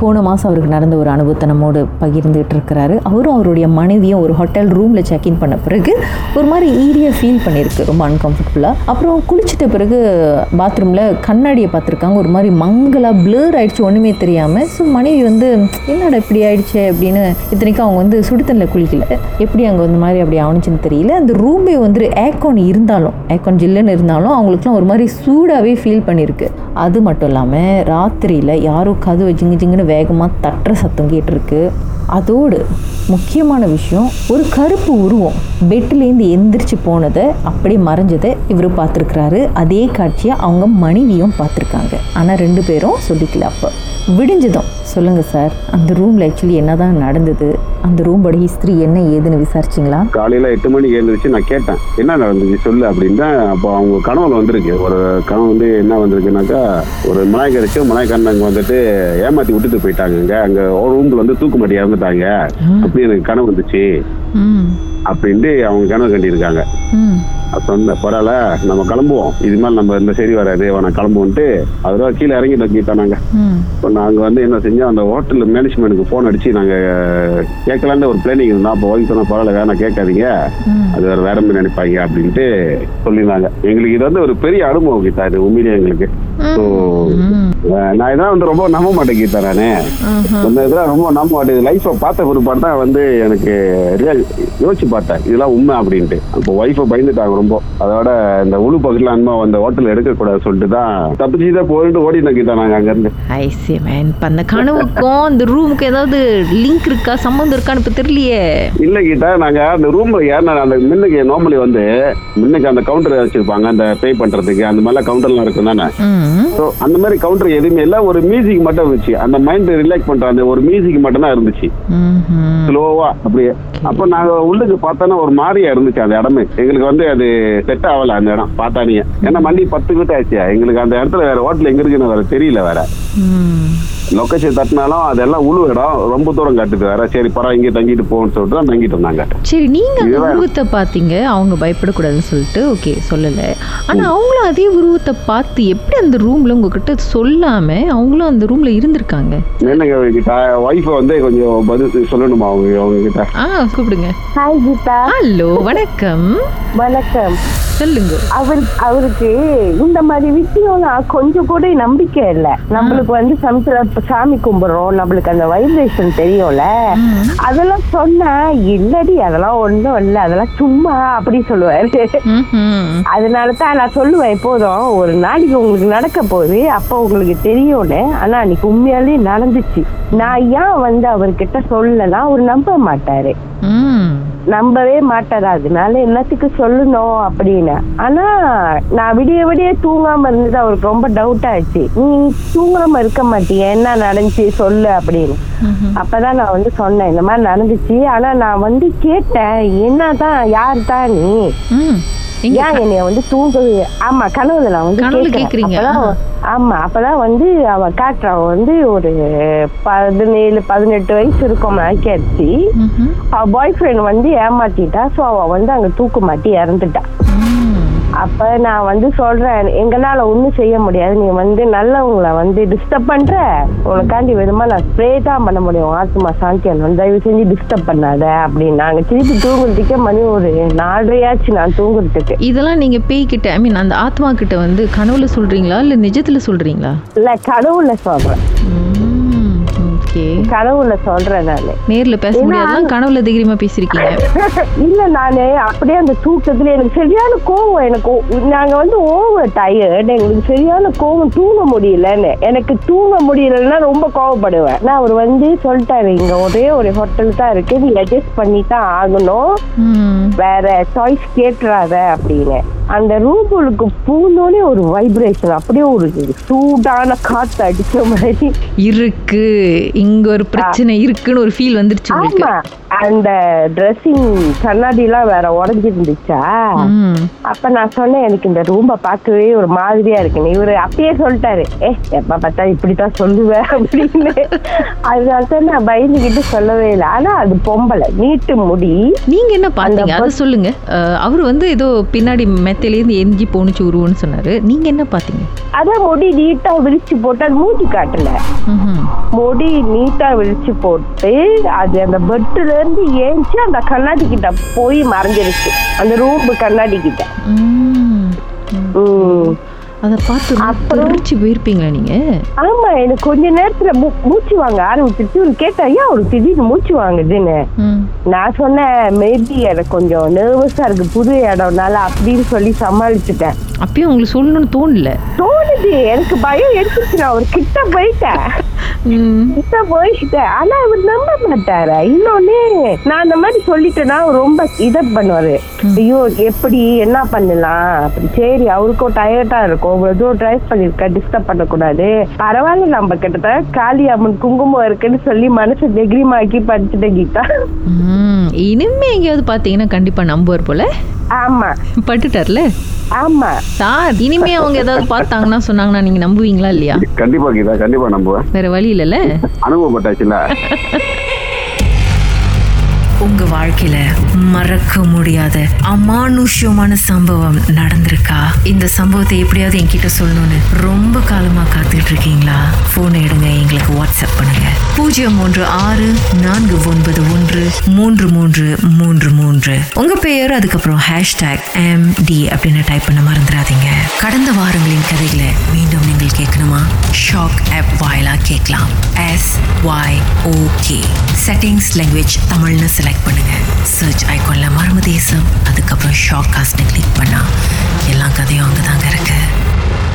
போன மாதம் அவருக்கு நடந்த ஒரு அனுபவத்தை நம்மோடு பகிர்ந்துகிட்டு இருக்கிறாரு. அவரும் அவருடைய மனைவியும் ஒரு ஹோட்டல் ரூமில் செக்இன் பண்ண பிறகு ஒரு மாதிரி ஈரியாக ஃபீல் பண்ணியிருக்கு, ரொம்ப அன்கம்ஃபர்டபுளாக. அப்புறம் குளிச்சிட்ட பிறகு பாத்ரூமில் கண்ணாடியை பார்த்துருக்காங்க, ஒரு மாதிரி மங்கலாக பிளர் ஆகிடுச்சு, ஒன்றுமே தெரியாமல். ஸோ மனைவி வந்து என்னடா இப்படி ஆயிடுச்சு அப்படின்னு, இத்தனைக்கும் அவங்க வந்து சுடுதண்ணில் குளிக்கல, எப்படி அங்கே வந்து மாதிரி அப்படி ஆனிச்சுன்னு தெரியல. அந்த ரூமே வந்து ஏக்கான் இருந்தாலும், ஏக்கான் ஜில்லுன்னு இருந்தாலும் அவங்களுக்குலாம் ஒரு மாதிரி சூடாகவே ஃபீல் பண்ணியிருக்கு. அது மட்டும் இல்லாமல் ராத்திரியில் யாரோ கதவை ஜிங்கு ஜிங்குன்னு வேகமாக தட்டுற சத்தம் கேட்டிருக்கு. அதோடு முக்கியமான விஷயம், ஒரு கருப்பு உருவம் பெட்லேருந்து எந்திரிச்சு போனதை அப்படியே மறைஞ்சதை இவர் பார்த்துருக்கிறாரு. அதே காட்சியை அவங்க மனைவியும் பார்த்துருக்காங்க. ஆனால் ரெண்டு பேரும் சொல்லிக்கல. அப்போ விடிஞ்சதும் சொல்லுங்கள் சார், அந்த ரூமில் ஆக்சுவலி என்ன தான் நடந்தது, அந்த ரூமோட ஹிஸ்ட்ரி என்ன ஏதுன்னு விசாரிச்சிங்களா? காலையில் 8 மணிக்கு எழுந்துருச்சு. நான் கேட்டேன் என்ன நடந்துச்சு சொல்லு அப்படின்னா, அப்போ அவங்க கனவுல வந்திருக்கு. ஒரு கனவு வந்து என்ன வந்திருக்குனாக்கா, ஒரு மலாய்க்கரிச்சு மலாய்க்காரன் அங்கே வந்துட்டு ஏமாற்றி விட்டுட்டு போயிட்டாங்க, அங்கே ஒரு ரூமில் வந்து தூக்கு மாட்டி இறந்துட்டாங்க அப்படின்னு எனக்கு கனவு வந்துச்சு அப்படின்ட்டு அவங்க கனவு கண்டிருக்காங்க. அப்போ வந்து பரவாயில்ல நம்ம கிளம்புவோம், இது மாதிரி நம்ம இந்த சரி வராது, நான் கிளம்புவோன்ட்டு அதுவா கீழே இறங்கிட்டோம் கீழே. நாங்கள் இப்போ நாங்கள் வந்து என்ன செஞ்சோம், அந்த ஹோட்டல் மேனேஜ்மெண்ட்டுக்கு ஃபோன் அடித்து நாங்கள் கேட்கலான்னு ஒரு பிளானிங் இருந்தோம். அப்போ ஓகே சொன்னால் பரவாயில்ல, வேணா கேட்காதீங்க, அது வேறு வேற மாதிரி நினைப்பாங்க அப்படின்ட்டு சொல்லியிருந்தாங்க. எங்களுக்கு இது வந்து ஒரு பெரிய அனுபவம் கீதா, இது உண்மையிலே எங்களுக்கு. ஸோ நான் இதெல்லாம் வந்து ரொம்ப நம்ப மாட்டேன் கீதா, நானே இதெல்லாம் ரொம்ப நம்ப மாட்டேன். இது லைஃப்பை பார்த்த பிற்பாடு தான் வந்து எனக்கு ரியல் யோசிச்சு பார்த்தேன் இதெல்லாம் உண்மை அப்படின்ட்டு. அப்போ ஒய்ஃபை பயந்துட்டாங்க ரொம்ப, அதோட இந்த உழு பக்கத்தில் அன்பா அந்த ஹோட்டல் எடுக்கக்கூடாது சொல்லிட்டு தான் தப்பிச்சு தான் போயிட்டு ஓடி நக்கிட்டோம் நாங்கள் அங்கேருந்து. ஐசி மேன், இப்போ அந்த கனவுக்கும் அந்த ரூமுக்கு ஏதாவது லிங்க் இருக்கா, சம்மந்தம் இருக்கான்னு இப்போ தெரியலையே. இல்லை கீதா, நாங்கள் அந்த ரூமில் ஏன்னா அந்த மின்னுக்கு நார்மலி வந்து மின்னுக்கு அந்த கவுண்டர் வச்சிருப்பாங்க, அந்த பே பண்ணுறதுக்கு அந்த மாதிரிலாம் கவுண்டர்லாம் இருக்கும் தானே. ஸோ அந்த மாதிரி கவுண்டர் எதுவுமே இல்லை, ஒரு மியூசிக் மட்டும் இருந்துச்சு. அந்த மைண்ட் ரிலாக்ஸ் பண்ணுற அந்த ஒரு மியூசிக் மட்டும் தான் இருந்துச்சு, ஸ்லோவாக அப்படியே. அப்போ நாங்கள் உள்ளுக்கு பார்த்தோன்னா ஒரு மாதிரியா இருந்துச்சு அந்த இடமே, எங்களுக்கு வந்து அது செட் ஆகல அந்த இடம் பார்த்தானே. ஏன்னா மணி 10 கிட்ட ஆச்சு, எங்களுக்கு அந்த இடத்துல வேற ஹோட்டல் எங்க இருக்குன்னு வேற தெரியல, வேற லொக்கேஷன் தட்டினாலும் அதெல்லாம் உழு இடம் ரொம்ப தூரம் காட்டுது வேற. சரி பரவாயில்ல இங்கே தங்கிட்டு போகணும்னு சொல்லிட்டு தான் தங்கிட்டு இருந்தாங்க. சரி, நீங்க அந்த உருவத்தை பார்த்தீங்க, அவங்க பயப்படக்கூடாதுன்னு சொல்லிட்டு ஓகே சொல்லலை. ஆனால் அவங்களும் அதே உருவத்தை பார்த்து எப்படி அந்த ரூம்ல உங்ககிட்ட சொல்லாம அவங்களும் அந்த ரூம்ல இருந்திருக்காங்க. என்னங்க ஒய்ஃபை வந்து கொஞ்சம் பதில் சொல்லணுமா அவங்க அவங்க கிட்ட? கூப்பிடுங்க. ஹாய் கீதா. ஹலோ, வணக்கம். வணக்கம், சொல்லுங்க. அவருக்கு இந்த மாதிரி விஷயம்னா கொஞ்சம் கூட நம்பிக்கை இல்லை. நம்மளுக்கு வந்து சாமி கும்பிடுறோம், நம்மளுக்கு அந்த வைப்ரேஷன் தெரியும்ல, அதெல்லாம் சொன்னா இல்லடி அதெல்லாம் ஒண்ணும் இல்ல அதெல்லாம் சும்மா அப்படி சொல்லுவாரு. அதனாலதான் நான் சொல்லுவேன் எப்போதும், ஒரு நாளைக்கு உங்களுக்கு நடக்க போகுது அப்ப உங்களுக்கு தெரியும்னு. ஆனா அன்னைக்கு உண்மையாலே நடந்துச்சு. நான் ஏன் வந்து அவர்கிட்ட சொல்லனா, அவர் நம்ப மாட்டாரு, நம்பவே மாட்டாரு, அதனால எல்லாத்துக்கு சொல்லணும் அப்படின்னு. ஆனா நான் விடிய விடிய தூங்காம இருந்தது அவருக்கு ரொம்ப டவுட் ஆச்சு, நீ தூங்காம இருக்க மாட்டீங்க என்ன நடந்துச்சு சொல்லு அப்படின்னு. அப்பதான் நான் வந்து சொன்னேன் இந்த மாதிரி நடந்துச்சு. ஆனா நான் வந்து கேட்டேன் என்னதான் யார் தான் நீ ஏன் என்னைய வந்து தூங்குது? ஆமா கனவுல நான் வந்து கேக்குறீங்க. ஆமா அப்பதான் வந்து அவ காட்டுறா வந்து ஒரு 17-18 வயசு இருக்கும் ஆச்சு. அவ பாய் ஃப்ரெண்ட் வந்து ஏமாத்திட்டா. சோ அவ வந்து அங்க தூக்கு மாட்டி இறந்துட்டா. அப்ப நான் வந்து சொல்றேன் எங்களால ஒண்ணும் செய்ய முடியாது, நீ வந்து நல்லவங்களை வந்து டிஸ்டர்ப் பண்ற, உனக்காண்டி விதமா நான் ஸ்ப்ரே தான் பண்ண முடியும், ஆத்மா சாந்தி ஆனவன் தயவு செஞ்சு டிஸ்டர்ப் பண்ணாத அப்படின்னு. நாங்க திருப்பி தூங்குறதுக்கே மணி ஒரு 4:30 ஆச்சு நான் தூங்குறதுக்கு. இதெல்லாம் நீங்க பேய்கிட்ட ஐ மீன் அந்த ஆத்மா கிட்ட வந்து கனவுல சொல்றீங்களா இல்ல நிஜத்துல சொல்றீங்களா? இல்ல கனவுல சொல்றேன், கனவுல சொல்றேன். நானு நேர்ல பேச முடியாது, கனவுல தைரியமா பேசிருக்கீங்க. இல்ல நானு அப்படியே அந்த தூக்கத்துல எனக்கு சரியான கோவம், எனக்கு நாங்க வந்து ஓவர் டயர்ட், எங்களுக்கு சரியான கோவம், தூங்க முடியலன்னு. எனக்கு தூங்க முடியலன்னா ரொம்ப கோவப்படுவேன் நான். அவர் வந்து சொல்லிட்டாரு இங்க ஒரே ஒரு ஹோட்டல் தான் இருக்கு, நீ அட்ஜஸ்ட் பண்ணி தான் ஆகணும், வேற சாய்ஸ் கேட்டுறாத அப்படின்னு. அந்த ரூமுக்கு பூந்தோனே ஒரு வைப்ரேஷன், அப்படியே ஒரு சூடான காத்து அடிச்ச மாதிரி இருக்கு, இங்க ஒரு பிரச்சனை இருக்குன்னு ஒரு ஃபீல் வந்துருச்சு. ஆமா அந்த டிரெஸ்ஸிங் கண்ணாடி எல்லாம் வேற உடஞ்சிருந்துச்சா. அப்ப நான் சொன்னேன் எனக்கு இந்த ரூம்ப பார்க்கவே ஒரு மாதிரியா இருக்குன்னு. இவரு அப்படியே சொல்லிட்டாரு, ஏ எப்ப பார்த்தா இப்படித்தான் சொல்லுவேன் அப்படின்னு. அதனாலதான் நான் பயந்துகிட்டு சொல்லவே இல்லை. ஆனா அது பொம்பளை நீட்டு முடி. நீங்க என்ன பாத்தீங்க அதை சொல்லுங்க. அவரு வந்து ஏதோ பின்னாடி இனத்திலேருந்து எரிஞ்சு போணுச்சு உருவன்னு சொன்னாரு. நீங்க என்ன பாத்தீங்க? அதான் முடி நீட்டா விரிச்சு போட்டு அது மூஞ்சி காட்டல, முடி நீட்டா விரிச்சு போட்டு அது அந்த பெட்ல இருந்து ஏஞ்சி அந்த கண்ணாடி கிட்ட போய் மறைஞ்சிருச்சு, அந்த ரூம் கண்ணாடி கிட்ட. அத பார்த்து அப்புறம் மூச்சு போயிருப்பீங்களா நீங்க? ஆமா, எனக்கு கொஞ்ச நேரத்துல மூச்சு வாங்க ஆரம்பிச்சிருச்சு. கேட்டா ஐயா ஒரு திடீர்னு மூச்சு வாங்குதுன்னு. நான் சொன்னேன் மேபி எனக்கு கொஞ்சம் நர்வஸா இருக்கு புது இடம்னால அப்படின்னு சொல்லி சமாளிச்சுட்டேன். அப்பயும் உங்களுக்கு சொல்லணும்னு தோணல? தோணுது, எனக்கு பயம் எடுத்துச்சு. நான் ஒரு கிட்ட போயிட்டேன், கிட்ட போயிட்டேன். ஆனா அவர் நம்ப மாட்டாரு. இன்னொன்னு நான் அந்த மாதிரி சொல்லிட்டேன்னா ரொம்ப இத பண்ணுவாரு, ஐயோ எப்படி என்ன பண்ணலாம் அப்படி. சரி, அவருக்கும் டயர்டா இருக்கும், இவ்வளவு தூரம் டிரைவ் பண்ணிருக்க, டிஸ்டர்ப் பண்ணக்கூடாது, பரவாயில்ல நம்ம கிட்ட காளி அம்மன் குங்குமம் இருக்குன்னு சொல்லி மனசு நெகிரிமாக்கி படிச்சுட்டேன் கீதா. இனிமே எங்கேயாவது பாத்தீங்கன்னா கண்டிப்பா நம்புவார் போல. ஆமா, பட்டுட்டார்ல. ஆமா சார், இனிமே அவங்க ஏதாவது பார்த்தாங்கன்னா சொன்னாங்கன்னா நீங்க நம்புவீங்களா இல்லையா? கண்டிப்பா கீதா, கண்டிப்பா நம்புவேன். வேற வழி இல்லல்ல, அனுபவப்பட்டாச்சுல. உங்க வாழ்க்கையில மறக்க முடியாத அமானுஷ்யமான சம்பவம் நடந்திருக்கா? இந்த சம்பவத்தை எப்படியாவது என்கிட்ட சொல்லணும்னு ரொம்ப காலமா காத்துட்டு இருக்கீங்களா? போன் எடுங்க, எங்களுக்கு வாட்ஸ்அப் பண்ணுங்க 03649913333. உங்க பெயர் அதுக்கப்புறம் #MD அப்படின்னு டைப் பண்ண மறந்துடாதீங்க. கடந்த வாரங்களின் கதைகளை மீண்டும் நீங்கள் கேட்கணுமா? ஷாக் ஆப் வாயிலா கேட்கலாம். SYOK செட்டிங்ஸ் லாங்குவேஜ் தமிழ்னு செலக்ட் பண்ணுங்க. சர்ச் ஐகான்ல மர்ம தேசம் அதுக்கப்புறம் ஷாக் காஸ்ட் கிளிக் பண்ணா எல்லா கதையும் அங்கதாங்க இருக்கு.